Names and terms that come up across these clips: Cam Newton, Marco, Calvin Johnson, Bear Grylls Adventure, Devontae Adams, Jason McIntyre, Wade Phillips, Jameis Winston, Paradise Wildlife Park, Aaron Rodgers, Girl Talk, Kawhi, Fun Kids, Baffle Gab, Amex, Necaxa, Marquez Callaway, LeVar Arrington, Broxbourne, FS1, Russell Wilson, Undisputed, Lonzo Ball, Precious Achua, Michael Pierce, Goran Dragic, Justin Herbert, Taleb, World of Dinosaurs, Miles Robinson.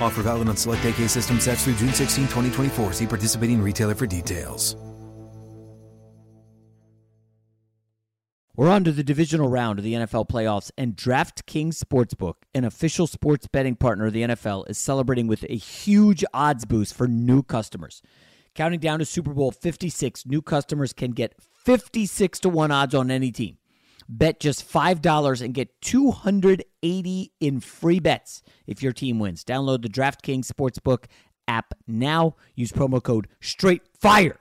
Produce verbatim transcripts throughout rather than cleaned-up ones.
Offer valid on select A K system sets through June sixteenth, twenty twenty-four. See participating retailer for details. We're on to the divisional round of the N F L playoffs, and DraftKings Sportsbook, an official sports betting partner of the N F L, is celebrating with a huge odds boost for new customers. Counting down to Super Bowl fifty-six, new customers can get fifty-six to one odds on any team. Bet just five dollars and get two hundred eighty dollars in free bets if your team wins. Download the DraftKings Sportsbook app now. Use promo code STRAIGHTFIRE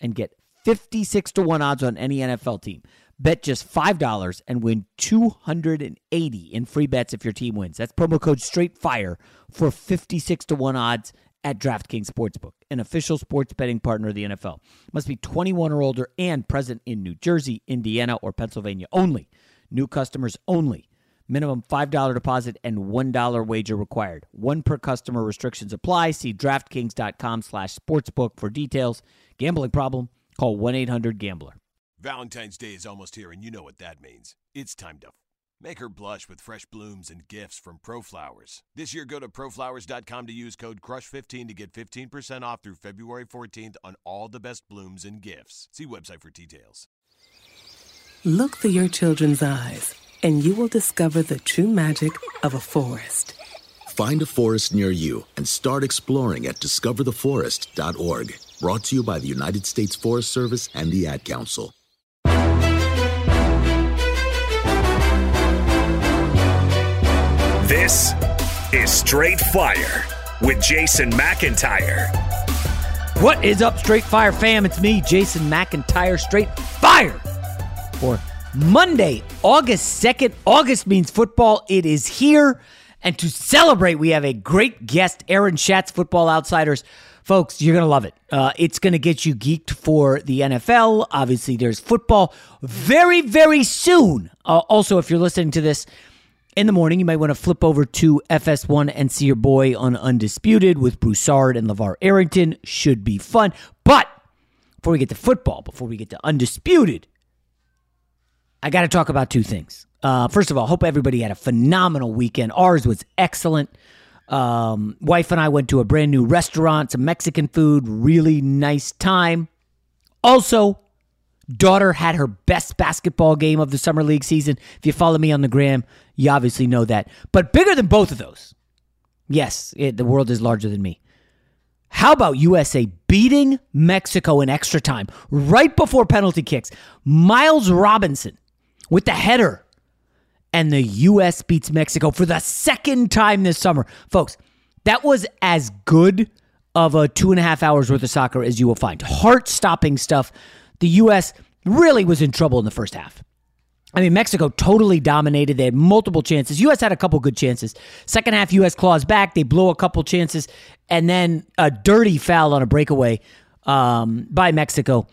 and get fifty-six to one odds on any N F L team. Bet just five dollars and win two hundred eighty dollars in free bets if your team wins. That's promo code STRAIGHTFIRE for fifty-six to one odds at DraftKings Sportsbook, an official sports betting partner of the N F L. Must be twenty-one or older and present in New Jersey, Indiana, or Pennsylvania only. New customers only. Minimum five dollars deposit and one dollar wager required. One per customer. Restrictions apply. See DraftKings dot com slash sportsbook for details. Gambling problem? Call one eight hundred gambler. Valentine's Day is almost here, and you know what that means. It's time to make her blush with fresh blooms and gifts from ProFlowers. This year, go to ProFlowers dot com to use code CRUSH fifteen to get fifteen percent off through February fourteenth on all the best blooms and gifts. See website for details. Look through your children's eyes, and you will discover the true magic of a forest. Find a forest near you and start exploring at discover the forest dot org. Brought to you by the United States Forest Service and the Ad Council. This is Straight Fire with Jason McIntyre. What is up, Straight Fire fam? It's me, Jason McIntyre. Straight Fire for Monday, August second. August means football. It is here. And to celebrate, we have a great guest, Aaron Schatz, Football Outsiders. Folks, you're going to love it. Uh, it's going to get you geeked for the N F L. Obviously, there's football very, very soon. Uh, also, if you're listening to this in the morning, you might want to flip over to F S one and see your boy on Undisputed with Broussard and LeVar Arrington. Should be fun. But before we get to football, before we get to Undisputed, I got to talk about two things. Uh, first of all, hope everybody had a phenomenal weekend. Ours was excellent. Um, wife and I went to a brand new restaurant, some Mexican food, really nice time. Also, daughter had her best basketball game of the summer league season. If you follow me on the gram, you obviously know that. But bigger than both of those, yes, it, the world is larger than me. How about U S A beating Mexico in extra time right before penalty kicks? Miles Robinson with the header, and the U S beats Mexico for the second time this summer. Folks, that was as good of a two and a half hours worth of soccer as you will find. Heart-stopping stuff. The U S really was in trouble in the first half. I mean, Mexico totally dominated. They had multiple chances. U S had a couple good chances. Second half, U S claws back. They blow a couple chances. And then a dirty foul on a breakaway um, by Mexico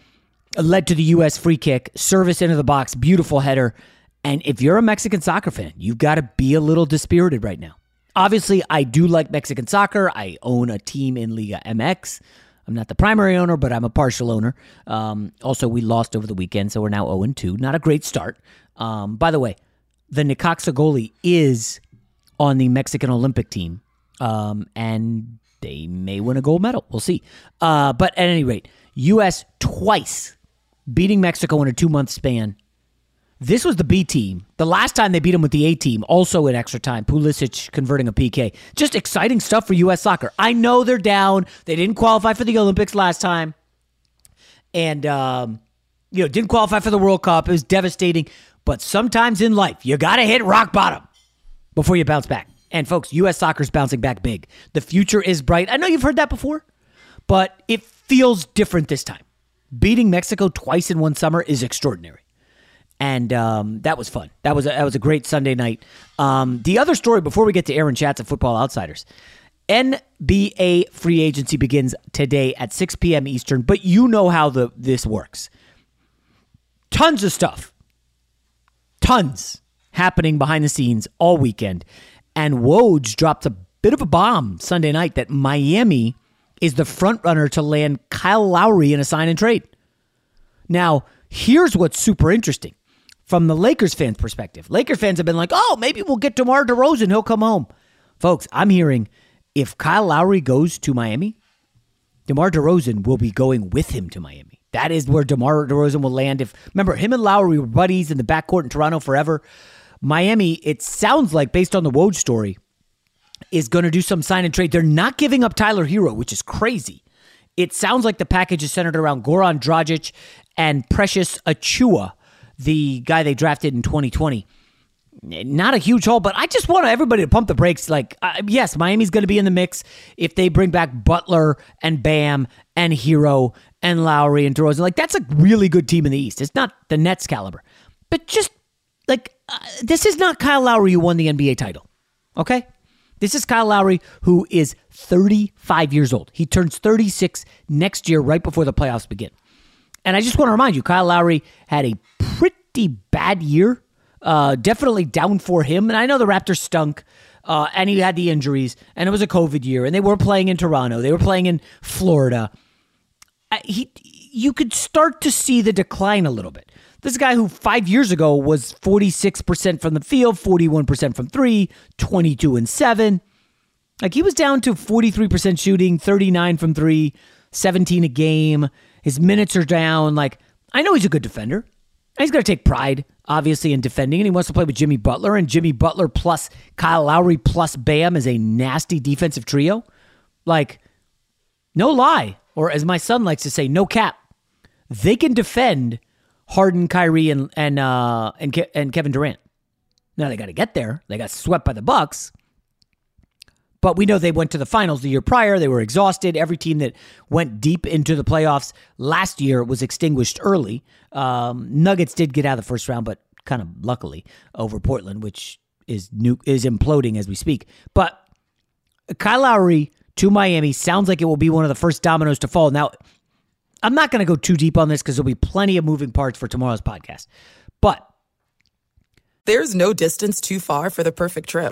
led to the U S free kick. Service into the box. Beautiful header. And if you're a Mexican soccer fan, you've got to be a little dispirited right now. Obviously, I do like Mexican soccer. I own a team in Liga M X. I'm not the primary owner, but I'm a partial owner. Um, also, we lost over the weekend, so we're now oh and two. Not a great start. Um, by the way, the Necaxa goalie is on the Mexican Olympic team, um, and they may win a gold medal. We'll see. Uh, but at any rate, U S twice beating Mexico in a two-month span. This was the B team. The last time they beat them with the A team, also in extra time, Pulisic converting a P K. Just exciting stuff for U S soccer. I know they're down. They didn't qualify for the Olympics last time. And, um, you know, didn't qualify for the World Cup. It was devastating. But sometimes in life, you got to hit rock bottom before you bounce back. And, folks, U S soccer's bouncing back big. The future is bright. I know you've heard that before, but it feels different this time. Beating Mexico twice in one summer is extraordinary. And um, that was fun. That was a, that was a great Sunday night. Um, the other story, before we get to Aaron Schatz of Football Outsiders, N B A free agency begins today at six p.m. Eastern, but you know how the this works. Tons of stuff. Tons happening behind the scenes all weekend. And Woj dropped a bit of a bomb Sunday night that Miami is the frontrunner to land Kyle Lowry in a sign and trade. Now, here's what's super interesting. From the Lakers fans' perspective, Lakers fans have been like, oh, maybe we'll get DeMar DeRozan. He'll come home. Folks, I'm hearing if Kyle Lowry goes to Miami, DeMar DeRozan will be going with him to Miami. That is where DeMar DeRozan will land. If remember, him and Lowry were buddies in the backcourt in Toronto forever. Miami, it sounds like, based on the Woj story, is going to do some sign and trade. They're not giving up Tyler Hero, which is crazy. It sounds like the package is centered around Goran Dragic and Precious Achua, the guy they drafted in twenty twenty. Not a huge haul, but I just want everybody to pump the brakes. Like, uh, yes, Miami's going to be in the mix if they bring back Butler and Bam and Hero and Lowry and DeRozan. Like, that's a really good team in the East. It's not the Nets caliber. But just, like, uh, this is not Kyle Lowry who won the N B A title, okay? This is Kyle Lowry, who is thirty-five years old. He turns thirty-six next year, right before the playoffs begin. And I just want to remind you, Kyle Lowry had a pretty bad year, uh, definitely down for him. And I know the Raptors stunk, uh, and he had the injuries, and it was a COVID year, and they were playing in Toronto. They were playing in Florida. I, he, you could start to see the decline a little bit. This guy who five years ago was forty-six percent from the field, forty-one percent from three, twenty-two and seven. Like, he was down to forty-three percent shooting, thirty-nine from three, seventeen a game. His minutes are down. Like, I know he's a good defender. He's going to take pride, obviously, in defending, and he wants to play with Jimmy Butler, and Jimmy Butler plus Kyle Lowry plus Bam is a nasty defensive trio. Like, no lie, or as my son likes to say, no cap. They can defend Harden, Kyrie, and and uh, and Ke- and Kevin Durant. Now they got to get there. They got swept by the Bucks, but we know they went to the finals the year prior. They were exhausted. Every team that went deep into the playoffs last year was extinguished early. Um, Nuggets did get out of the first round, but kind of luckily over Portland, which is nu- is imploding as we speak. But Kyle Lowry to Miami sounds like it will be one of the first dominoes to fall. Now, I'm not going to go too deep on this because there'll be plenty of moving parts for tomorrow's podcast. But there's no distance too far for the perfect trip.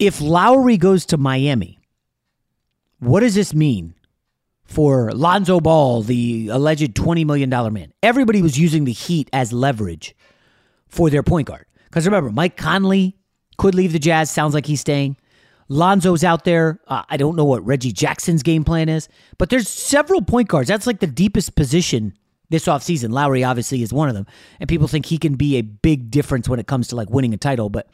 If Lowry goes to Miami, what does this mean for Lonzo Ball, the alleged twenty million dollars man? Everybody was using the Heat as leverage for their point guard. Because remember, Mike Conley could leave the Jazz. Sounds like he's staying. Lonzo's out there. Uh, I don't know what Reggie Jackson's game plan is, but there's several point guards. That's like the deepest position this offseason. Lowry obviously is one of them. And people think he can be a big difference when it comes to like winning a title, but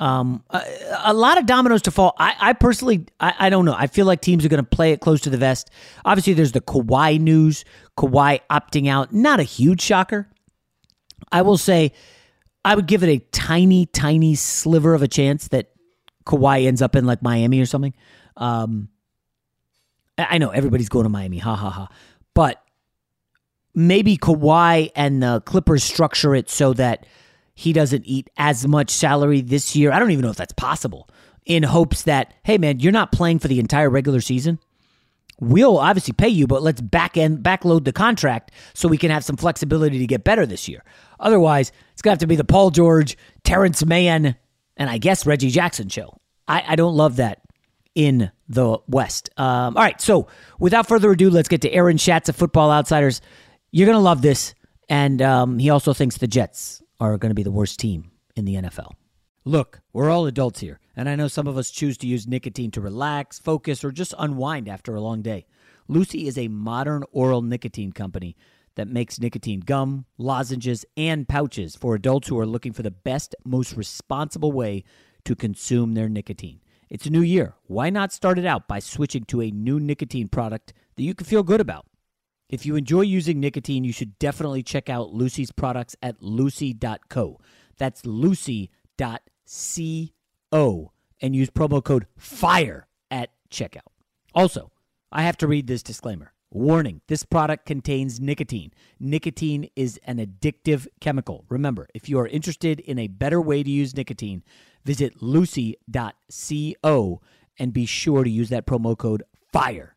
Um, a, a lot of dominoes to fall. I, I personally, I, I don't know. I feel like teams are going to play it close to the vest. Obviously, there's the Kawhi news, Kawhi opting out. Not a huge shocker. I will say I would give it a tiny, tiny sliver of a chance that Kawhi ends up in like Miami or something. Um, I know everybody's going to Miami. Ha, ha, ha. But maybe Kawhi and the Clippers structure it so that he doesn't eat as much salary this year. I don't even know if that's possible, in hopes that, hey, man, you're not playing for the entire regular season. We'll obviously pay you, but let's back end, backload the contract so we can have some flexibility to get better this year. Otherwise, it's going to have to be the Paul George, Terrence Mann, and I guess Reggie Jackson show. I, I don't love that in the West. Um, all right, so without further ado, let's get to Aaron Schatz of Football Outsiders. You're going to love this, and um, he also thinks the Jets are going to be the worst team in the N F L. Look, we're all adults here, and I know some of us choose to use nicotine to relax, focus, or just unwind after a long day. Lucy is a modern oral nicotine company that makes nicotine gum, lozenges, and pouches for adults who are looking for the best, most responsible way to consume their nicotine. It's a new year. Why not start it out by switching to a new nicotine product that you can feel good about? If you enjoy using nicotine, you should definitely check out Lucy's products at lucy dot co. That's lucy dot co. And use promo code FIRE at checkout. Also, I have to read this disclaimer. Warning, this product contains nicotine. Nicotine is an addictive chemical. Remember, if you are interested in a better way to use nicotine, visit lucy dot co and be sure to use that promo code FIRE.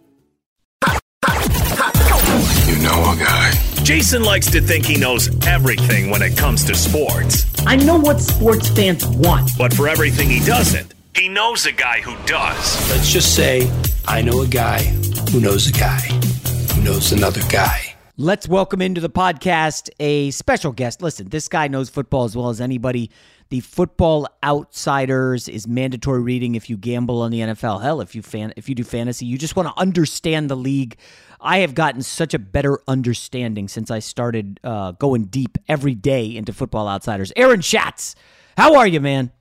You know a guy. Jason likes to think he knows everything when it comes to sports. I know what sports fans want. But for everything he doesn't, he knows a guy who does. Let's just say, I know a guy who knows a guy who knows another guy. Let's welcome into the podcast a special guest. Listen, this guy knows football as well as anybody. The Football Outsiders is mandatory reading if you gamble on the N F L. Hell, if you fan, if you do fantasy, you just want to understand the league. I have gotten such a better understanding since I started uh, going deep every day into Football Outsiders. Aaron Schatz, how are you, man?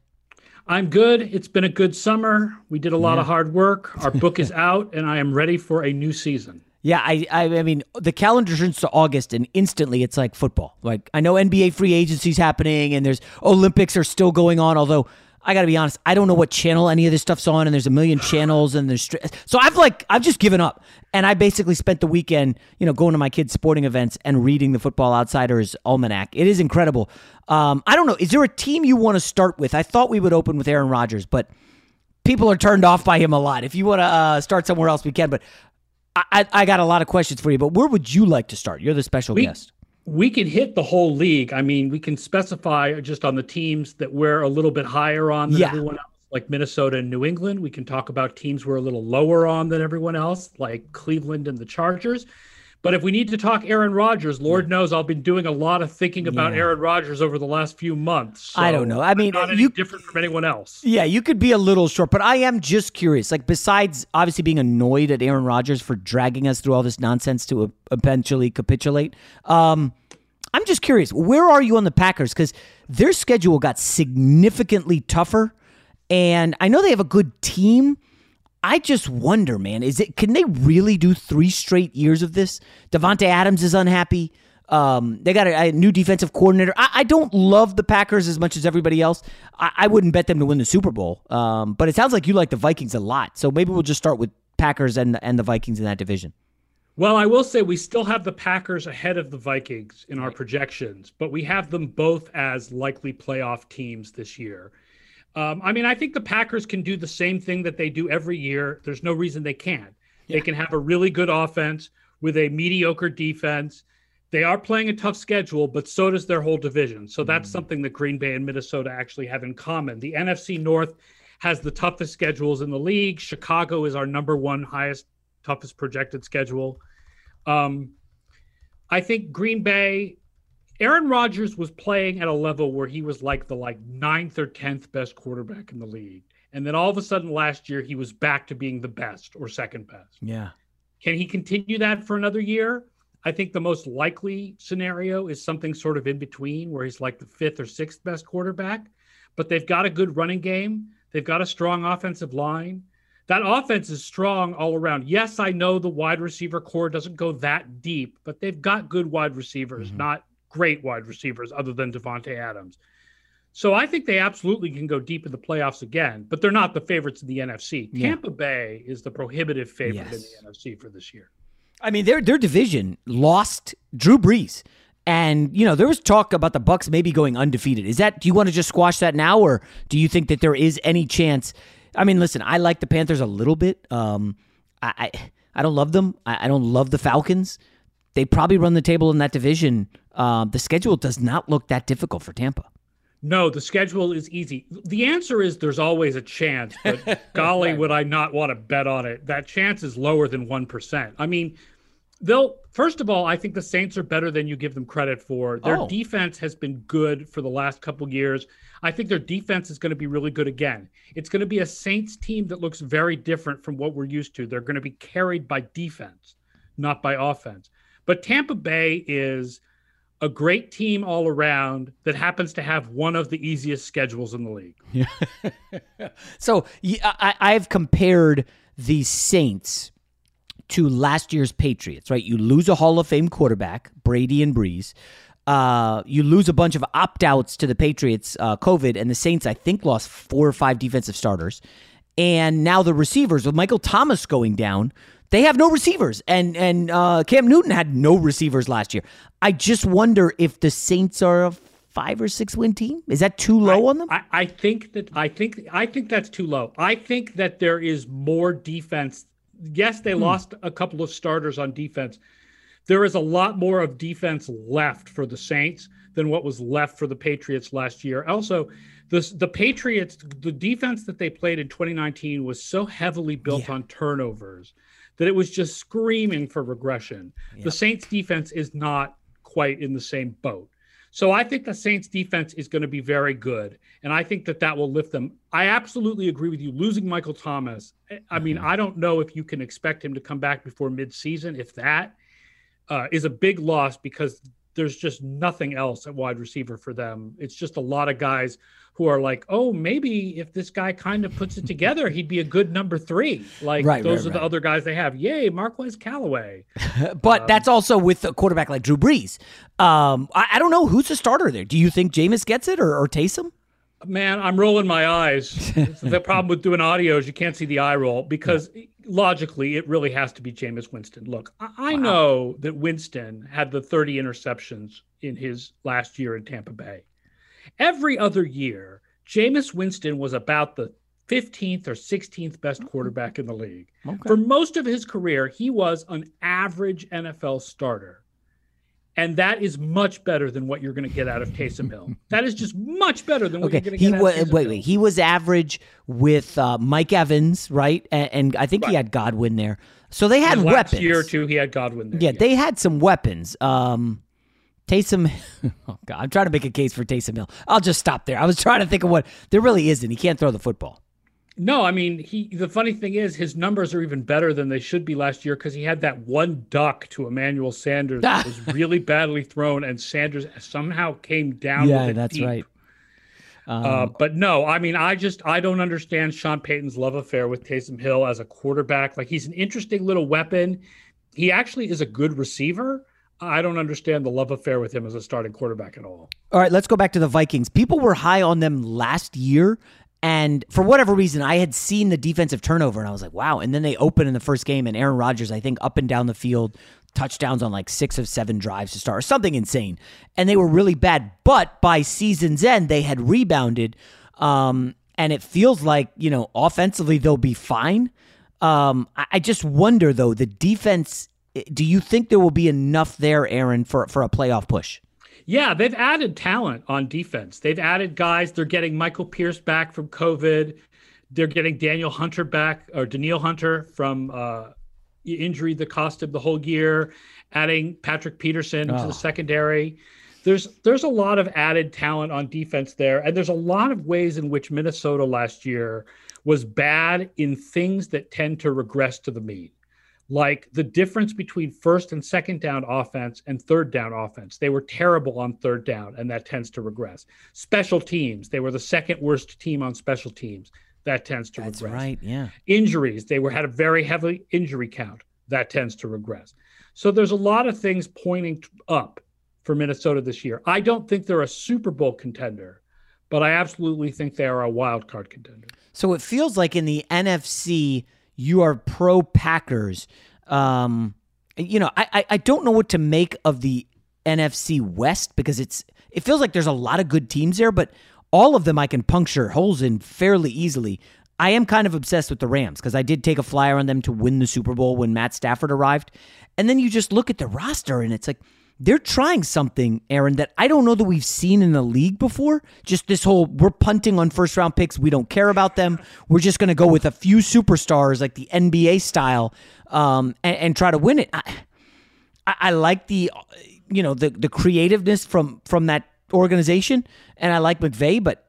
I'm good. It's been a good summer. We did a lot yeah. of hard work. Our book is out, and I am ready for a new season. Yeah, I, I I mean, the calendar turns to August, and instantly it's like football. Like, I know N B A free agency's happening, and there's Olympics are still going on, although I got to be honest, I don't know what channel any of this stuff's on, and there's a million channels, and there's... So I've, like, I've just given up, and I basically spent the weekend, you know, going to my kids' sporting events and reading the Football Outsiders Almanac. It is incredible. Um, I don't know. Is there a team you want to start with? I thought we would open with Aaron Rodgers, but people are turned off by him a lot. If you want to uh, start somewhere else, we can, but... I, I got a lot of questions for you, but where would you like to start? You're the special we, guest. We could hit the whole league. I mean, we can specify just on the teams that we're a little bit higher on than yeah. everyone else, like Minnesota and New England. We can talk about teams we're a little lower on than everyone else, like Cleveland and the Chargers. But if we need to talk Aaron Rodgers, Lord knows I've been doing a lot of thinking about yeah. Aaron Rodgers over the last few months. So I don't know. I mean, not any you, different from anyone else. Yeah, you could be a little short, but I am just curious. Like, besides obviously being annoyed at Aaron Rodgers for dragging us through all this nonsense to eventually capitulate, um, I'm just curious. Where are you on the Packers? Because their schedule got significantly tougher, and I know they have a good team. I just wonder, man, is it can they really do three straight years of this? Devontae Adams is unhappy. Um, they got a, a new defensive coordinator. I, I don't love the Packers as much as everybody else. I, I wouldn't bet them to win the Super Bowl, um, but it sounds like you like the Vikings a lot. So maybe we'll just start with Packers and, and the Vikings in that division. Well, I will say we still have the Packers ahead of the Vikings in our projections, but we have them both as likely playoff teams this year. Um, I mean, I think the Packers can do the same thing that they do every year. There's no reason they can't. Yeah. They can have a really good offense with a mediocre defense. They are playing a tough schedule, but so does their whole division. So that's mm. something that Green Bay and Minnesota actually have in common. The N F C North has the toughest schedules in the league. Chicago is our number one highest, toughest projected schedule. Um, I think Green Bay... Aaron Rodgers was playing at a level where he was like the like ninth or tenth best quarterback in the league. And then all of a sudden last year, he was back to being the best or second best. Yeah. Can he continue that for another year? I think the most likely scenario is something sort of in between where he's like the fifth or sixth best quarterback, but they've got a good running game. They've got a strong offensive line. That offense is strong all around. Yes, I know the wide receiver core doesn't go that deep, but they've got good wide receivers, mm-hmm. not great wide receivers other than Devontae Adams. So I think they absolutely can go deep in the playoffs again, but they're not the favorites in the N F C. Tampa yeah. Bay is the prohibitive favorite yes. in the N F C for this year. I mean, their their division lost Drew Brees. And, you know, there was talk about the Bucs maybe going undefeated. Is that, do you want to just squash that now, or do you think that there is any chance? I mean, listen, I like the Panthers a little bit. Um, I, I, I don't love them. I, I don't love the Falcons. They probably run the table in that division. Uh, the schedule does not look that difficult for Tampa. No, the schedule is easy. The answer is there's always a chance, but golly, would I not want to bet on it? That chance is lower than one percent. I mean, they'll, first of all, I think the Saints are better than you give them credit for. Their oh. defense has been good for the last couple years. I think their defense is going to be really good again. It's going to be a Saints team that looks very different from what we're used to. They're going to be carried by defense, not by offense. But Tampa Bay is a great team all around that happens to have one of the easiest schedules in the league. Yeah. So I, I've compared the Saints to last year's Patriots, right? You lose a Hall of Fame quarterback, Brady and Brees. Uh, you lose a bunch of opt-outs to the Patriots, uh, COVID, and the Saints, I think, lost four or five defensive starters. And now the receivers, with Michael Thomas going down, they have no receivers, and and uh, Cam Newton had no receivers last year. I just wonder if the Saints are a five or six win team. Is that too low I, on them? I, I think that I think I think that's too low. I think that there is more defense. Yes, they hmm. lost a couple of starters on defense. There is a lot more of defense left for the Saints than what was left for the Patriots last year. Also, the the Patriots, the defense that they played in twenty nineteen was so heavily built yeah. on turnovers that it was just screaming for regression. Yep. The Saints defense is not quite in the same boat. So I think the Saints defense is going to be very good, and I think that that will lift them. I absolutely agree with you. Losing Michael Thomas, I mean, mm-hmm. I don't know if you can expect him to come back before midseason, if that uh, is a big loss because there's just nothing else at wide receiver for them. It's just a lot of guys who are like, oh, maybe if this guy kind of puts it together, he'd be a good number three. Like right, those right, are right. the other guys they have. Yay, Marquez Callaway. But um, that's also with a quarterback like Drew Brees. Um, I, I don't know who's the starter there. Do you think Jameis gets it or, or Taysom? Man, I'm rolling my eyes. The problem with doing audio is you can't see the eye roll because yeah. logically it really has to be Jameis Winston. Look, I, I wow. know that Winston had the thirty interceptions in his last year in Tampa Bay. Every other year, Jameis Winston was about the fifteenth or sixteenth best quarterback in the league. Okay. For most of his career, he was an average N F L starter. And that is much better than what you're going to get out of Taysom Hill. That is just much better than what okay. you're going to get he out was, of Taysom Wait, wait. Hill. He was average with uh, Mike Evans, right? And, and I think right. he had Godwin there. So they had last weapons. Last year or two, he had Godwin there. Yeah, yeah. they had some weapons. Um, Taysom – oh, God. I'm trying to make a case for Taysom Hill. I'll just stop there. I was trying to think of what – there really isn't. He can't throw the football. No, I mean, he. The funny thing is his numbers are even better than they should be last year because he had that one duck to Emmanuel Sanders that was really badly thrown, and Sanders somehow came down yeah, with it that's deep. Right. Um, uh, but no, I mean, I just, I don't understand Sean Payton's love affair with Taysom Hill as a quarterback. Like, he's an interesting little weapon. He actually is a good receiver. I don't understand the love affair with him as a starting quarterback at all. All right, let's go back to the Vikings. People were high on them last year. And for whatever reason, I had seen the defensive turnover, and I was like, wow. And then they open in the first game, and Aaron Rodgers, I think, up and down the field, touchdowns on like six of seven drives to start, or something insane. And they were really bad. But by season's end, they had rebounded. Um, and it feels like, you know, offensively, they'll be fine. Um, I, I just wonder, though, the defense, do you think there will be enough there, Aaron, for, for a playoff push? Yeah, they've added talent on defense. They've added guys. They're getting Michael Pierce back from COVID. They're getting Danielle Hunter back, or Danielle Hunter from uh, injury that cost him the whole year, adding Patrick Peterson oh. to the secondary. There's there's a lot of added talent on defense there, and there's a lot of ways in which Minnesota last year was bad in things that tend to regress to the mean. Like the difference between first and second down offense and third down offense. They were terrible on third down, and that tends to regress. Special teams, they were the second worst team on special teams. That tends to That's regress. That's right, yeah. Injuries, they were had a very heavy injury count. That tends to regress. So there's a lot of things pointing up for Minnesota this year. I don't think they're a Super Bowl contender, but I absolutely think they are a wild card contender. So it feels like in the N F C – you are pro-Packers. Um, you know, I, I I don't know what to make of the N F C West because it's it feels like there's a lot of good teams there, but all of them I can puncture holes in fairly easily. I am kind of obsessed with the Rams because I did take a flyer on them to win the Super Bowl when Matt Stafford arrived. And then you just look at the roster and it's like they're trying something, Aaron, that I don't know that we've seen in the league before. Just this whole, we're punting on first round picks. We don't care about them. We're just going to go with a few superstars like the N B A style um, and, and try to win it. I, I like the, you know, the, the creativeness from, from that organization. And I like McVay, but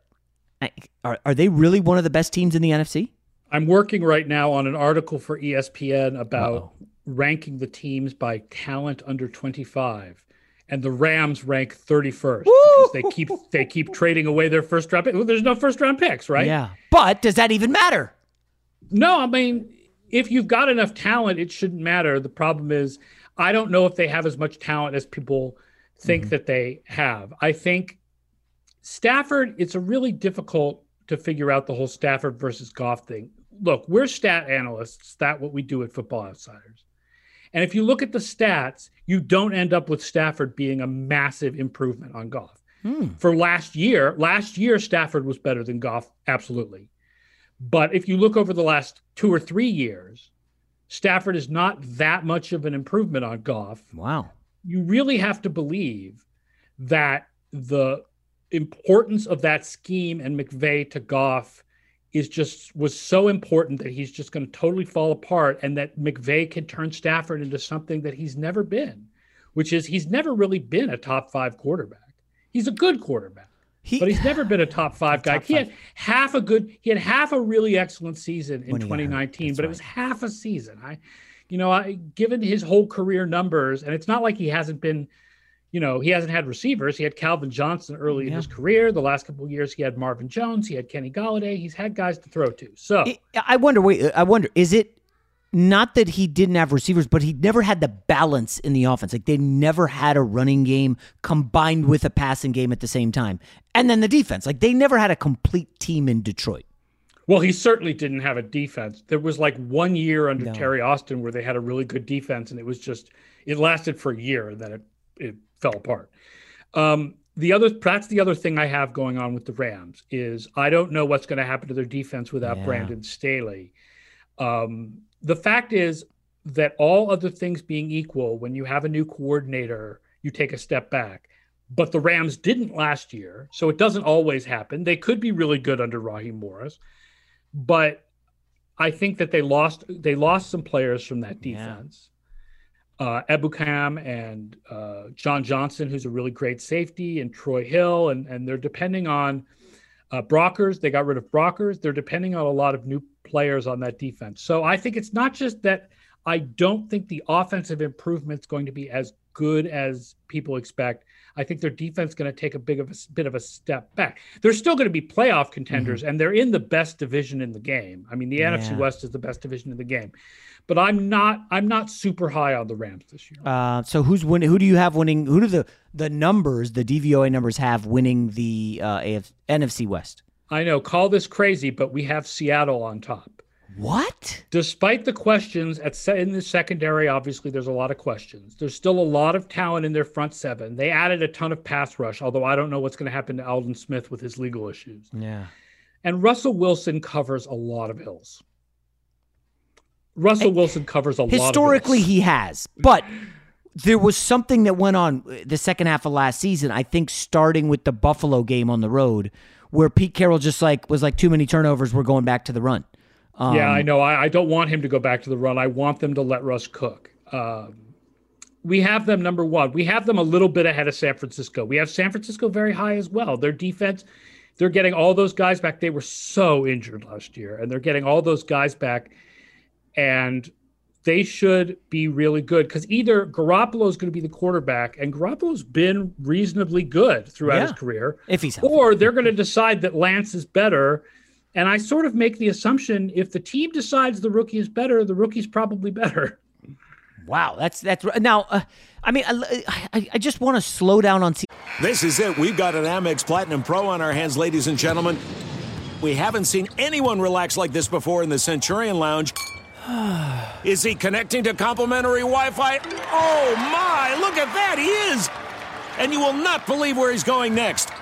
I, are, are they really one of the best teams in the N F C? I'm working right now on an article for E S P N about Uh-oh. ranking the teams by talent under twenty-five, and the Rams rank thirty-first Woo! because they keep they keep trading away their first round pick. Well, there's no first round picks, right? Yeah. But does that even matter? No, I mean, if you've got enough talent, it shouldn't matter. The problem is, I don't know if they have as much talent as people think mm-hmm. that they have. I think Stafford, it's a really difficult to figure out the whole Stafford versus Goff thing. Look, we're stat analysts. That's what we do at Football Outsiders. And if you look at the stats, you don't end up with Stafford being a massive improvement on Goff. Hmm. For last year, last year, Stafford was better than Goff, absolutely. But if you look over the last two or three years, Stafford is not that much of an improvement on Goff. Wow. You really have to believe that the importance of that scheme and McVay to Goff is just was so important that he's just going to totally fall apart, and that McVay can turn Stafford into something that he's never been, which is he's never really been a top five quarterback. He's a good quarterback, he, but he's never been a top five guy. Top he five. had half a good, he had half a really excellent season in twenty nineteen, but right. it was half a season. I, you know, I given his whole career numbers, and it's not like he hasn't been, you know, he hasn't had receivers. He had Calvin Johnson early yeah. in his career. The last couple of years, he had Marvin Jones. He had Kenny Golladay. He's had guys to throw to. So it, I wonder, wait, I wonder, is it not that he didn't have receivers, but he never had the balance in the offense? Like, they never had a running game combined with a passing game at the same time. And then the defense, like, they never had a complete team in Detroit. Well, he certainly didn't have a defense. There was like one year under no. Terry Austin where they had a really good defense, and it was just, it lasted for a year, and then it, it fell apart. Um, the other, that's the other thing I have going on with the Rams is I don't know what's going to happen to their defense without yeah. Brandon Staley. Um, the fact is that all other things being equal, when you have a new coordinator, you take a step back. But the Rams didn't last year, so it doesn't always happen. They could be really good under Raheem Morris. But I think that they lost they lost some players from that defense. Yeah. Uh, Ebukam and uh, John Johnson, who's a really great safety, and Troy Hill, and, and they're depending on uh, Brockers. They got rid of Brockers. They're depending on a lot of new players on that defense. So I think it's not just that I don't think the offensive improvement is going to be as good as people expect. I think their defense is going to take a big of a bit of a step back. They're still going to be playoff contenders, mm-hmm. and they're in the best division in the game. I mean, the yeah. N F C West is the best division in the game. But I'm not I'm not super high on the Rams this year. Uh, so who's win- Who do you have winning? Who do the the numbers, the D V O A numbers, have winning the uh, A F- N F C West? I know. Call this crazy, but we have Seattle on top. What? Despite the questions at se- in the secondary, obviously there's a lot of questions. There's still a lot of talent in their front seven. They added a ton of pass rush, although I don't know what's going to happen to Aldon Smith with his legal issues. Yeah. And Russell Wilson covers a lot of hills. Russell I, Wilson covers a lot of hills. Historically, he has. But there was something that went on the second half of last season, I think starting with the Buffalo game on the road, where Pete Carroll just like was like, too many turnovers, we're going back to the run. Um, yeah, I know. I, I don't want him to go back to the run. I want them to let Russ cook. Um, we have them number one. We have them a little bit ahead of San Francisco. We have San Francisco very high as well. Their defense, they're getting all those guys back. They were so injured last year, and they're getting all those guys back. And they should be really good because either Garoppolo is going to be the quarterback, and Garoppolo's been reasonably good throughout yeah, his career, if he's healthy. Or they're going to decide that Lance is better. And I sort of make the assumption if the team decides the rookie is better, the rookie's probably better. Wow, that's that's now. Uh, I mean, I, I, I just want to slow down on. This is it. We've got an Amex Platinum Pro on our hands, ladies and gentlemen. We haven't seen anyone relax like this before in the Centurion Lounge. Is he connecting to complimentary Wi-Fi? Oh my! Look at that. He is. And you will not believe where he's going next.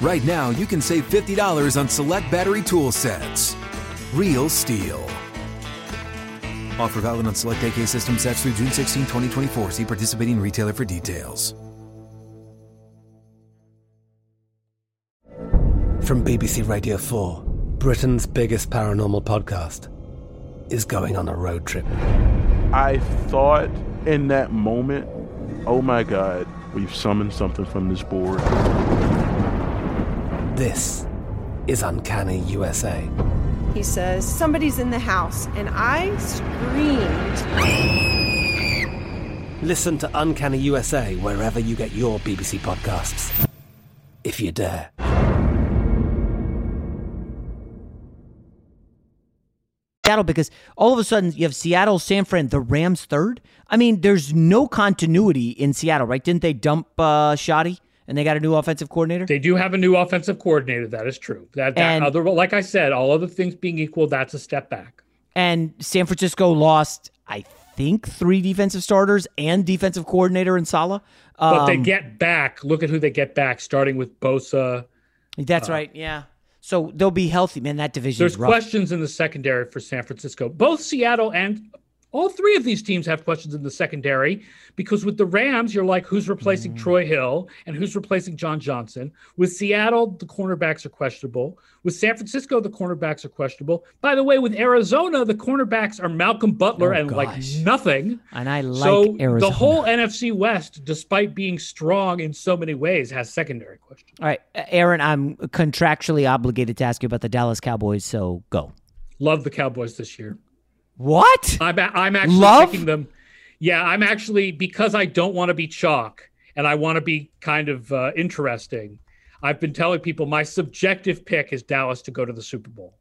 right now you can save fifty dollars on select battery tool sets. Real Steel. Offer valid on select A K system sets through June sixteenth, twenty twenty-four. See participating retailer for details. From B B C Radio four, Britain's biggest paranormal podcast is going on a road trip. I thought in that moment, oh my God, we've summoned something from this board. This is Uncanny U S A. He says, somebody's in the house, and I screamed. Listen to Uncanny U S A wherever you get your B B C podcasts, if you dare. Seattle, because all of a sudden you have Seattle, San Fran, the Rams third. I mean, there's no continuity in Seattle, right? Didn't they dump uh, Shoddy And they got a new offensive coordinator? They do have a new offensive coordinator. That is true. That, that other, like I said, all other things being equal, that's a step back. And San Francisco lost, I think, three defensive starters and defensive coordinator in Saleh. Um, but they get back. Look at who they get back, starting with Bosa. That's uh, right, yeah. So they'll be healthy, man. That division There's is rough. Questions in the secondary for San Francisco. Both Seattle and all three of these teams have questions in the secondary, because with the Rams, you're like, who's replacing mm. Troy Hill and who's replacing John Johnson? With Seattle, the cornerbacks are questionable. With San Francisco, the cornerbacks are questionable. By the way, with Arizona, the cornerbacks are Malcolm Butler oh, and gosh. like nothing. And I like so Arizona. So the whole N F C West, despite being strong in so many ways, has secondary questions. All right, Aaron, I'm contractually obligated to ask you about the Dallas Cowboys, so go. Love the Cowboys this year. What? I'm, I'm actually Love? picking them. Yeah, I'm actually, because I don't want to be chalk and I want to be kind of uh, interesting, I've been telling people my subjective pick is Dallas to go to the Super Bowl.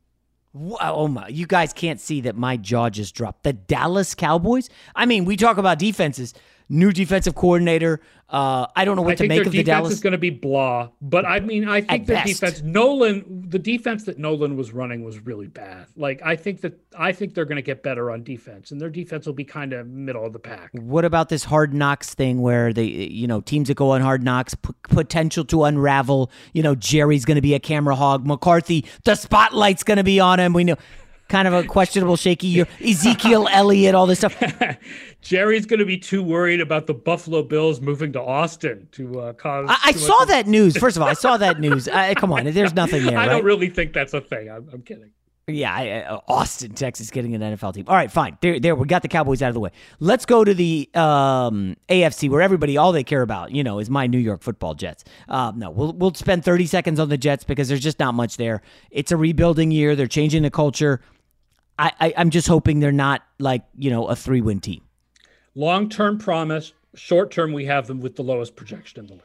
Oh my, you guys can't see that my jaw just dropped. The Dallas Cowboys? I mean, we talk about defenses. New defensive coordinator. Uh, I don't know what I to make of the Dallas. I think their defense is going to be blah. But, I mean, I think their defense, Nolan, the defense that Nolan was running was really bad. Like, I think that I think they're going to get better on defense, and their defense will be kind of middle of the pack. What about this Hard Knocks thing where they, you know, teams that go on Hard Knocks, p- potential to unravel, you know, Jerry's going to be a camera hog. McCarthy, the spotlight's going to be on him. We know. Kind of a questionable, shaky year. Ezekiel Elliott, all this stuff. Jerry's going to be too worried about the Buffalo Bills moving to Austin to uh, cause. I, I saw much- that news. First of all, I saw that news. I, come on, there's nothing there. I right? don't really think that's a thing. I'm, I'm kidding. Yeah, I, uh, Austin, Texas, getting an N F L team. All right, fine. There, there. We got the Cowboys out of the way. Let's go to the um, A F C, where everybody, all they care about, you know, is my New York Football Jets. Uh, no, we'll we'll spend thirty seconds on the Jets because there's just not much there. It's a rebuilding year. They're changing the culture. I, I, I'm just hoping they're not like, you know, a three-win team. Long-term promise. Short-term, we have them with the lowest projection in the league.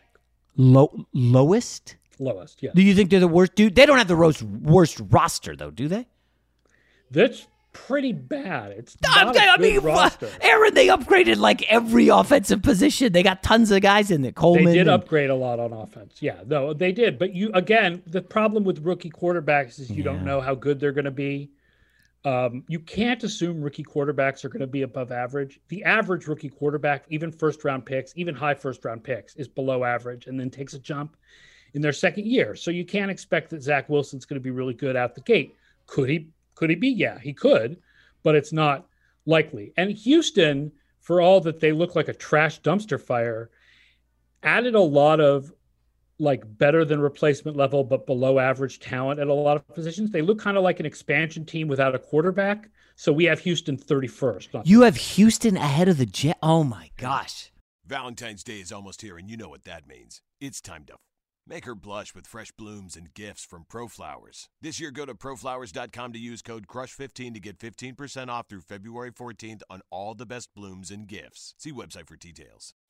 Low, lowest? Lowest, yeah. Do you think they're the worst? Dude, they don't have the worst, worst roster, though, do they? That's pretty bad. It's not I, a I good mean, roster. Aaron, they upgraded like every offensive position. They got tons of guys in there. Coleman. They did and, upgrade a lot on offense. Yeah, no, they did. But you again, the problem with rookie quarterbacks is you yeah. don't know how good they're going to be. Um, you can't assume rookie quarterbacks are going to be above average. The average rookie quarterback, even first-round picks, even high first-round picks, is below average and then takes a jump in their second year. So you can't expect that Zach Wilson's going to be really good out the gate. Could he? Could he be? Yeah, he could, but it's not likely. And Houston, for all that they look like a trash dumpster fire, added a lot of like better than replacement level, but below average talent at a lot of positions. They look kind of like an expansion team without a quarterback. So we have Houston thirty-first. You have Houston ahead of the Jets. Oh my gosh. Valentine's Day is almost here, and you know what that means. It's time to make her blush with fresh blooms and gifts from ProFlowers. This year, go to ProFlowers dot com to use code crush fifteen to get fifteen percent off through February fourteenth on all the best blooms and gifts. See website for details.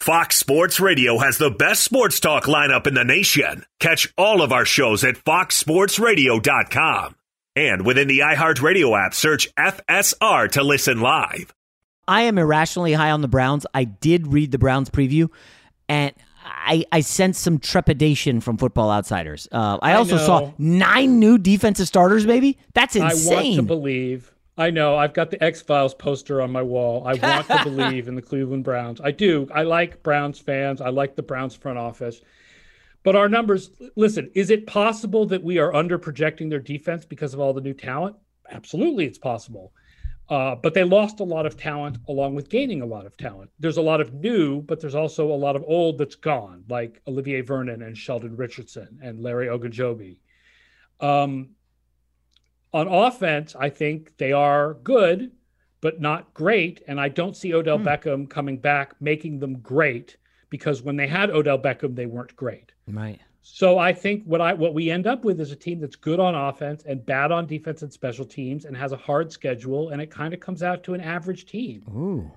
Fox Sports Radio has the best sports talk lineup in the nation. Catch all of our shows at fox sports radio dot com. And within the iHeartRadio app, search F S R to listen live. I am irrationally high on the Browns. I did read the Browns preview, and I, I sense some trepidation from Football Outsiders. Uh, I also I saw nine new defensive starters, baby. That's insane. I want to believe. I know. I've got the X-Files poster on my wall. I want to believe in the Cleveland Browns. I do. I like Browns fans. I like the Browns front office. But our numbers, listen, is it possible that we are under-projecting their defense because of all the new talent? Absolutely, it's possible. Uh, but they lost a lot of talent along with gaining a lot of talent. There's a lot of new, but there's also a lot of old that's gone, like Olivier Vernon and Sheldon Richardson and Larry Ogunjobi. Um, on offense, I think they are good, but not great. And I don't see Odell hmm. Beckham coming back, making them great, because when they had Odell Beckham, they weren't great. Right. So I think what I what we end up with is a team that's good on offense and bad on defense and special teams and has a hard schedule, and it kind of comes out to an average team. Ooh.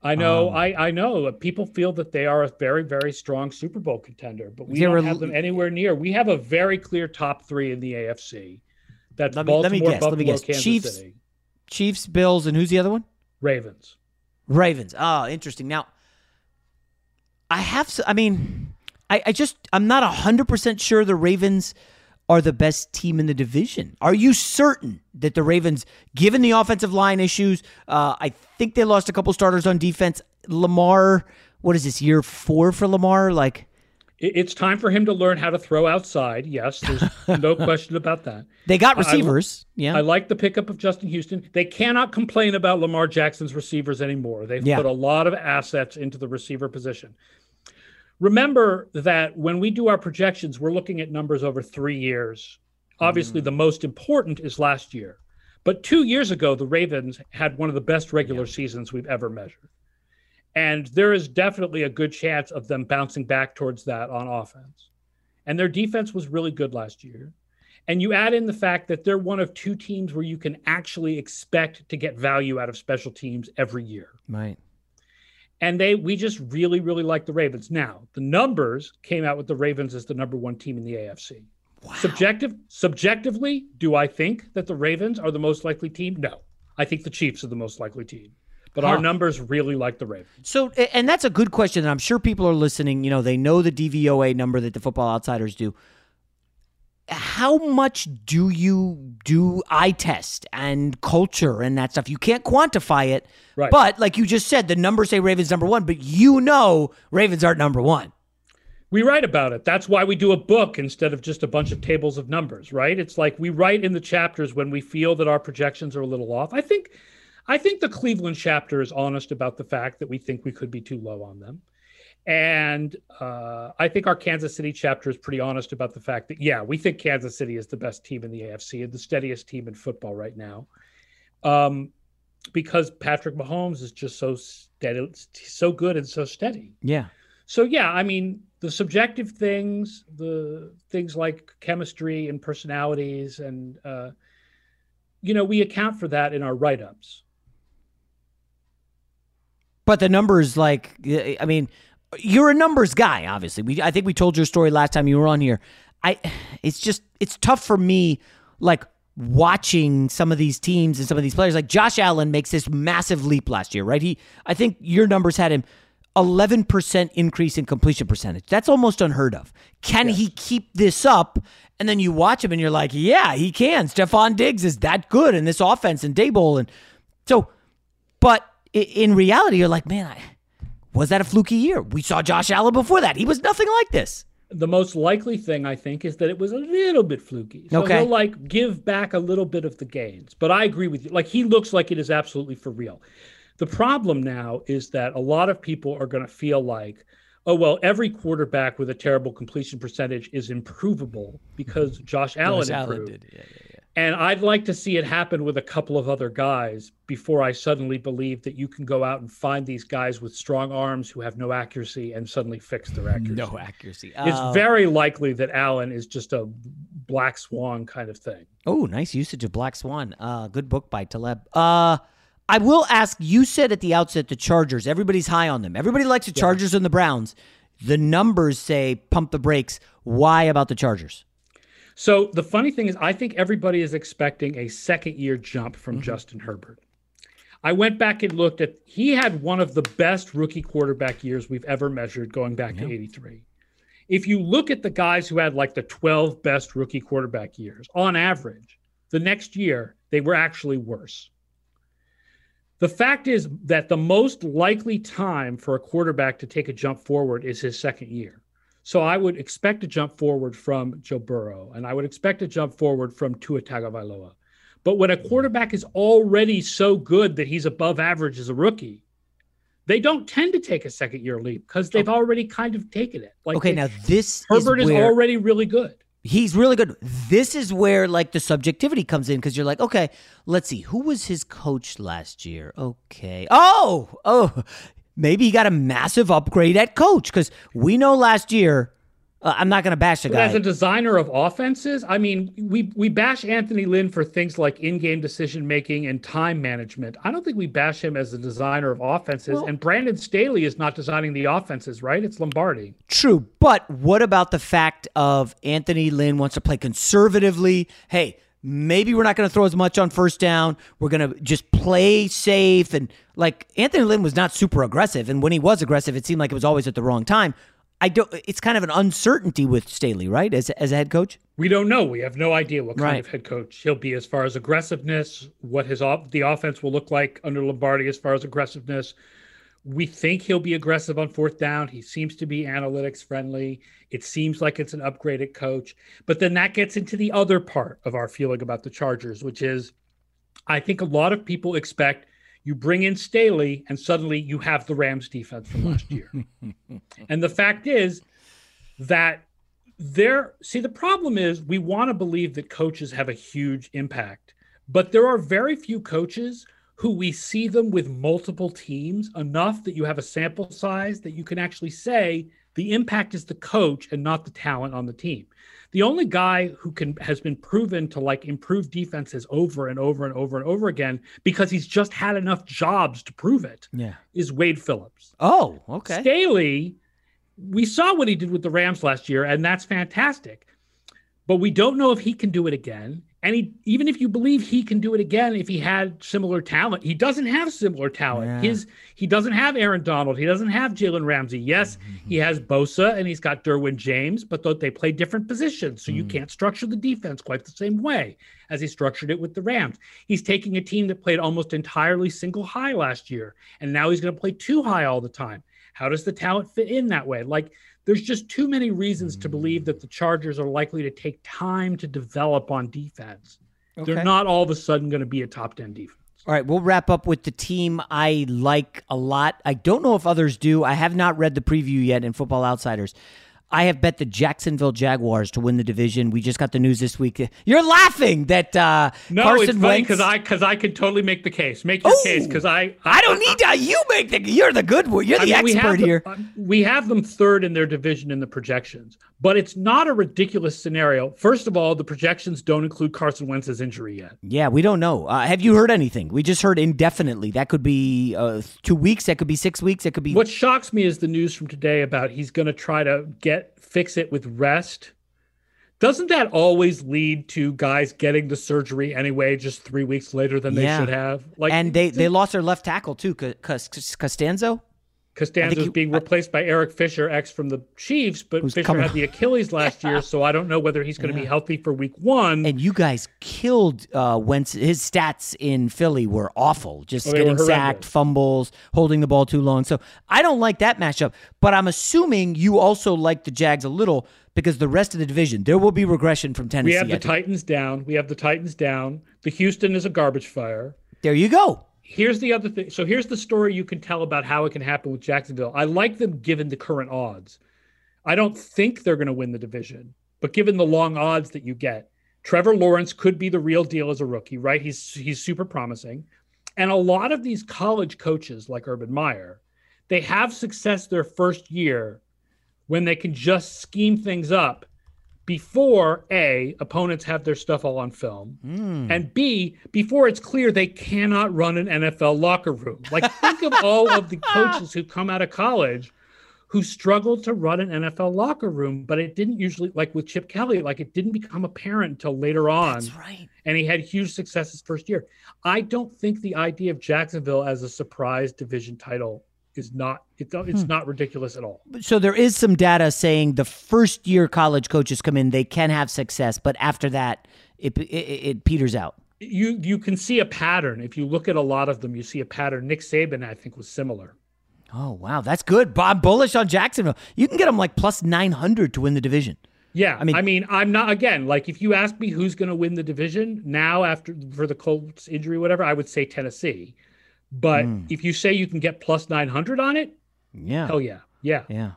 I know, um, I, I know. People feel that they are a very, very strong Super Bowl contender, but we don't were, have them anywhere near. We have a very clear top three in the A F C. That's let me, Baltimore, let me guess, Buffalo, let me guess. Kansas Chiefs, City. Chiefs, Bills, and who's the other one? Ravens. Ravens. Oh, interesting. Now, I have – I mean, I, I just – I'm not one hundred percent sure the Ravens are the best team in the division. Are you certain that the Ravens, given the offensive line issues, uh, I think they lost a couple starters on defense. Lamar, what is this, year four for Lamar? Like, it's time for him to learn how to throw outside. Yes, there's no question about that. They got receivers. I, yeah, I like the pickup of Justin Houston. They cannot complain about Lamar Jackson's receivers anymore. They've yeah. put a lot of assets into the receiver position. Remember that when we do our projections, we're looking at numbers over three years. Obviously, mm. the most important is last year. But two years ago, the Ravens had one of the best regular yeah. seasons we've ever measured. And there is definitely a good chance of them bouncing back towards that on offense. And their defense was really good last year. And you add in the fact that they're one of two teams where you can actually expect to get value out of special teams every year. Right. And they, we just really, really like the Ravens. Now, the numbers came out with the Ravens as the number one team in the A F C. Wow. Subjective, subjectively, do I think that the Ravens are the most likely team? No. I think the Chiefs are the most likely team. But huh. our numbers really like the Ravens. So, and that's a good question. And I'm sure people are listening. You know, they know the D V O A number that the Football Outsiders do. How much do you do eye test and culture and that stuff? You can't quantify it. Right. But like you just said, the numbers say Ravens number one, but you know Ravens aren't number one. We write about it. That's why we do a book instead of just a bunch of tables of numbers, right? It's like we write in the chapters when we feel that our projections are a little off. I think I think the Cleveland chapter is honest about the fact that we think we could be too low on them. And uh, I think our Kansas City chapter is pretty honest about the fact that, yeah, we think Kansas City is the best team in the A F C and the steadiest team in football right now, um, because Patrick Mahomes is just so steady, so good and so steady. Yeah. So, yeah, I mean, the subjective things, the things like chemistry and personalities and, uh, you know, we account for that in our write-ups. But the numbers, like, I mean... You're a numbers guy, obviously. We, I think we told your story last time you were on here. I, it's just, it's tough for me, like, watching some of these teams and some of these players. Like, Josh Allen makes this massive leap last year, right? He, I think your numbers had him eleven percent increase in completion percentage. That's almost unheard of. Can yes. he keep this up? And then you watch him and you're like, yeah, he can. Stephon Diggs is that good in this offense and Daboll. And so, but in reality, you're like, man, I... Was that a fluky year? We saw Josh Allen before that. He was nothing like this. The most likely thing, I think, is that it was a little bit fluky. So okay. he'll, like, give back a little bit of the gains. But I agree with you. Like, he looks like it is absolutely for real. The problem now is that a lot of people are going to feel like, oh, well, every quarterback with a terrible completion percentage is improvable because Josh Allen Josh improved. Allen did. Yeah, yeah, yeah. And I'd like to see it happen with a couple of other guys before I suddenly believe that you can go out and find these guys with strong arms who have no accuracy and suddenly fix their accuracy. No accuracy. Um, it's very likely that Allen is just a black swan kind of thing. Oh, nice usage of black swan. Uh, good book by Taleb. Uh, I will ask, you said at the outset the Chargers, everybody's high on them. Everybody likes the yeah. Chargers and the Browns. The numbers say pump the brakes. Why about the Chargers? So the funny thing is, I think everybody is expecting a second-year jump from mm-hmm. Justin Herbert. I went back and looked at, he had one of the best rookie quarterback years we've ever measured going back yeah. to eighty-three. If you look at the guys who had like the twelve best rookie quarterback years, on average, the next year, they were actually worse. The fact is that the most likely time for a quarterback to take a jump forward is his second year. So I would expect a jump forward from Joe Burrow, and I would expect a jump forward from Tua Tagovailoa. But when a quarterback is already so good that he's above average as a rookie, they don't tend to take a second-year leap because they've already kind of taken it. Like okay, they, now this Herbert is, where, is already really good. He's really good. This is where, like, the subjectivity comes in because you're like, okay, let's see. Who was his coach last year? Okay. Oh, oh. maybe he got a massive upgrade at coach, because we know last year, uh, I'm not going to bash the guy. But as a designer of offenses, I mean, we we bash Anthony Lynn for things like in-game decision-making and time management. I don't think we bash him as a designer of offenses. Well, and Brandon Staley is not designing the offenses, right? It's Lombardi. True, but what about the fact of Anthony Lynn wants to play conservatively? Hey, maybe we're not going to throw as much on first down. We're going to just play safe. And like Anthony Lynn was not super aggressive. And when he was aggressive, it seemed like it was always at the wrong time. I don't, it's kind of an uncertainty with Staley, right? As, as a head coach? We don't know. We have no idea what kind right. of head coach he'll be as far as aggressiveness, what his op- the offense will look like under Lombardi as far as aggressiveness. We think he'll be aggressive on fourth down. He seems to be analytics friendly. It seems like it's an upgraded coach. But then that gets into the other part of our feeling about the Chargers, which is I think a lot of people expect you bring in Staley and suddenly you have the Rams defense from last year. And the fact is that there, see, the problem is we want to believe that coaches have a huge impact, but there are very few coaches who we see them with multiple teams enough that you have a sample size that you can actually say the impact is the coach and not the talent on the team. The only guy who can has been proven to like improve defenses over and over and over and over again because he's just had enough jobs to prove it yeah. is Wade Phillips. Oh, okay. Staley, we saw what he did with the Rams last year, and that's fantastic. But we don't know if he can do it again. And he, even if you believe he can do it again, if he had similar talent, he doesn't have similar talent. Yeah. His He doesn't have Aaron Donald. He doesn't have Jalen Ramsey. Yes, mm-hmm. he has Bosa and he's got Derwin James, but they play different positions. So mm-hmm. you can't structure the defense quite the same way as he structured it with the Rams. He's taking a team that played almost entirely single high last year, and now he's going to play two high all the time. How does the talent fit in that way? Like, there's just too many reasons to believe that the Chargers are likely to take time to develop on defense. Okay. They're not all of a sudden going to be a top ten defense. All right, we'll wrap up with the team I like a lot. I don't know if others do. I have not read the preview yet in Football Outsiders. I have bet the Jacksonville Jaguars to win the division. We just got the news this week. You're laughing that uh, no, Carson it's funny because I because I could totally make the case. Make your Ooh, case because I, I I don't need to. You make the. You're the good one. You're the I mean, expert we here. Them, we have them third in their division in the projections, but it's not a ridiculous scenario. First of all, the projections don't include Carson Wentz's injury yet. Yeah, we don't know. Uh, have you heard anything? We just heard indefinitely. That could be uh, two weeks. That could be six weeks. That could be. What shocks me is the news from today about he's going to try to get. Fix it with rest. Doesn't that always lead to guys getting the surgery anyway just three weeks later than yeah. they should have? Like, and they, they lost their left tackle too, Costanzo. Costanzo is being replaced by Eric Fisher, ex from the Chiefs, but Fisher coming. had the Achilles last year, so I don't know whether he's going to yeah. be healthy for week one. And you guys killed uh, Wentz. His stats in Philly were awful, just oh, getting sacked, fumbles, holding the ball too long. So I don't like that matchup, but I'm assuming you also like the Jags a little because the rest of the division, there will be regression from Tennessee. We have the Titans down. We have the Titans down. The Houston is a garbage fire. There you go. Here's the other thing. So here's the story you can tell about how it can happen with Jacksonville. I like them given the current odds. I don't think they're going to win the division, but given the long odds that you get, Trevor Lawrence could be the real deal as a rookie, right? He's he's super promising. And a lot of these college coaches like Urban Meyer, they have success their first year when they can just scheme things up before A, opponents have their stuff all on film, mm. and B, before it's clear they cannot run an N F L locker room. Like, think of all of the coaches who come out of college who struggled to run an N F L locker room, but it didn't usually, like with Chip Kelly, like it didn't become apparent until later on. That's right. And he had huge success his first year. I don't think the idea of Jacksonville as a surprise division title is not it, it's hmm. not ridiculous at all. So there is some data saying the first year college coaches come in, they can have success, but after that, it it, it peters out. You you can see a pattern. If you look at a lot of them, you see a pattern. Nick Saban, I think, was similar. Oh wow, that's good. Bob bullish on Jacksonville. You can get them like plus nine hundred to win the division. Yeah, I mean, I mean, I'm not again. Like, if you ask me who's going to win the division now after for the Colts injury, whatever, I would say Tennessee. But mm. if you say you can get plus nine hundred on it, yeah, hell yeah, yeah, yeah.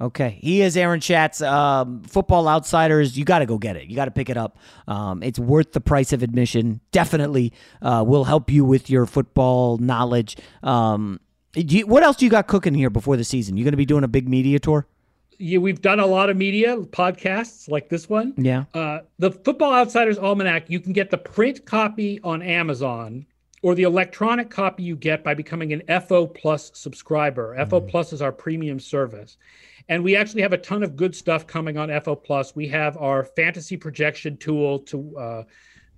Okay, he is Aaron Schatz, um, Football Outsiders. You got to go get it. You got to pick it up. Um, it's worth the price of admission. Definitely uh, will help you with your football knowledge. Um, Do you, what else do you got cooking here before the season? You going to be doing a big media tour? Yeah, we've done a lot of media podcasts like this one. Yeah. Uh, the Football Outsiders Almanac, you can get the print copy on Amazon or the electronic copy you get by becoming an F O Plus subscriber. Mm-hmm. F O Plus is our premium service. And we actually have a ton of good stuff coming on F O Plus. We have our fantasy projection tool to, uh,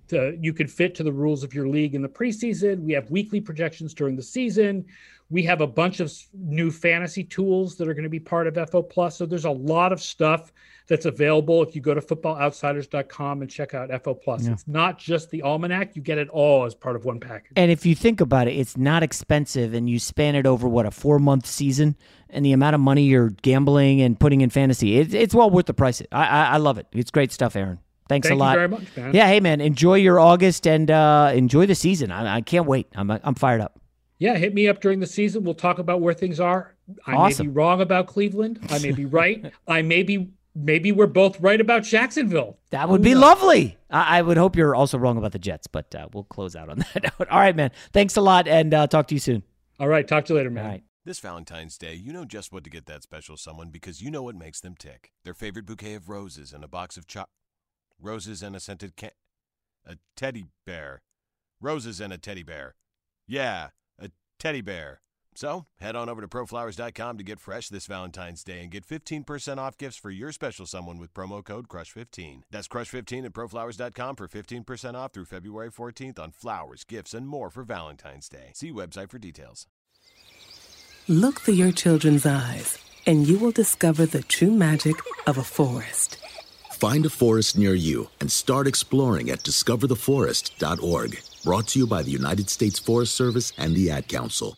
to you can fit to the rules of your league in the preseason. We have weekly projections during the season. We have a bunch of new fantasy tools that are going to be part of F O Plus. So there's a lot of stuff that's available if you go to football outsiders dot com and check out F O Plus. Yeah. It's not just the almanac. You get it all as part of one package. And if you think about it, it's not expensive, and you span it over, what, a four-month season? And the amount of money you're gambling and putting in fantasy, it, it's well worth the price. I, I I love it. It's great stuff, Aaron. Thanks Thank a lot. Thank you very much, man. Yeah, hey, man, enjoy your August and uh, enjoy the season. I, I can't wait. I'm I'm fired up. Yeah, hit me up during the season. We'll talk about where things are. I awesome. may be wrong about Cleveland. I may be right. I may be maybe we're both right about Jacksonville. That would Who be knows? Lovely. I, I would hope you're also wrong about the Jets, but uh, we'll close out on that note. All right, man. Thanks a lot, and uh, talk to you soon. All right, talk to you later, man. All right. This Valentine's Day, you know just what to get that special someone because you know what makes them tick. Their favorite bouquet of roses and a box of cho- Roses and a scented ca- A teddy bear. Roses and a teddy bear. Yeah, a teddy bear. So, head on over to pro flowers dot com to get fresh this Valentine's Day and get fifteen percent off gifts for your special someone with promo code crush fifteen. That's crush fifteen at pro flowers dot com for fifteen percent off through February fourteenth on flowers, gifts, and more for Valentine's Day. See website for details. Look through your children's eyes, and you will discover the true magic of a forest. Find a forest near you and start exploring at discover the forest dot org. Brought to you by the United States Forest Service and the Ad Council.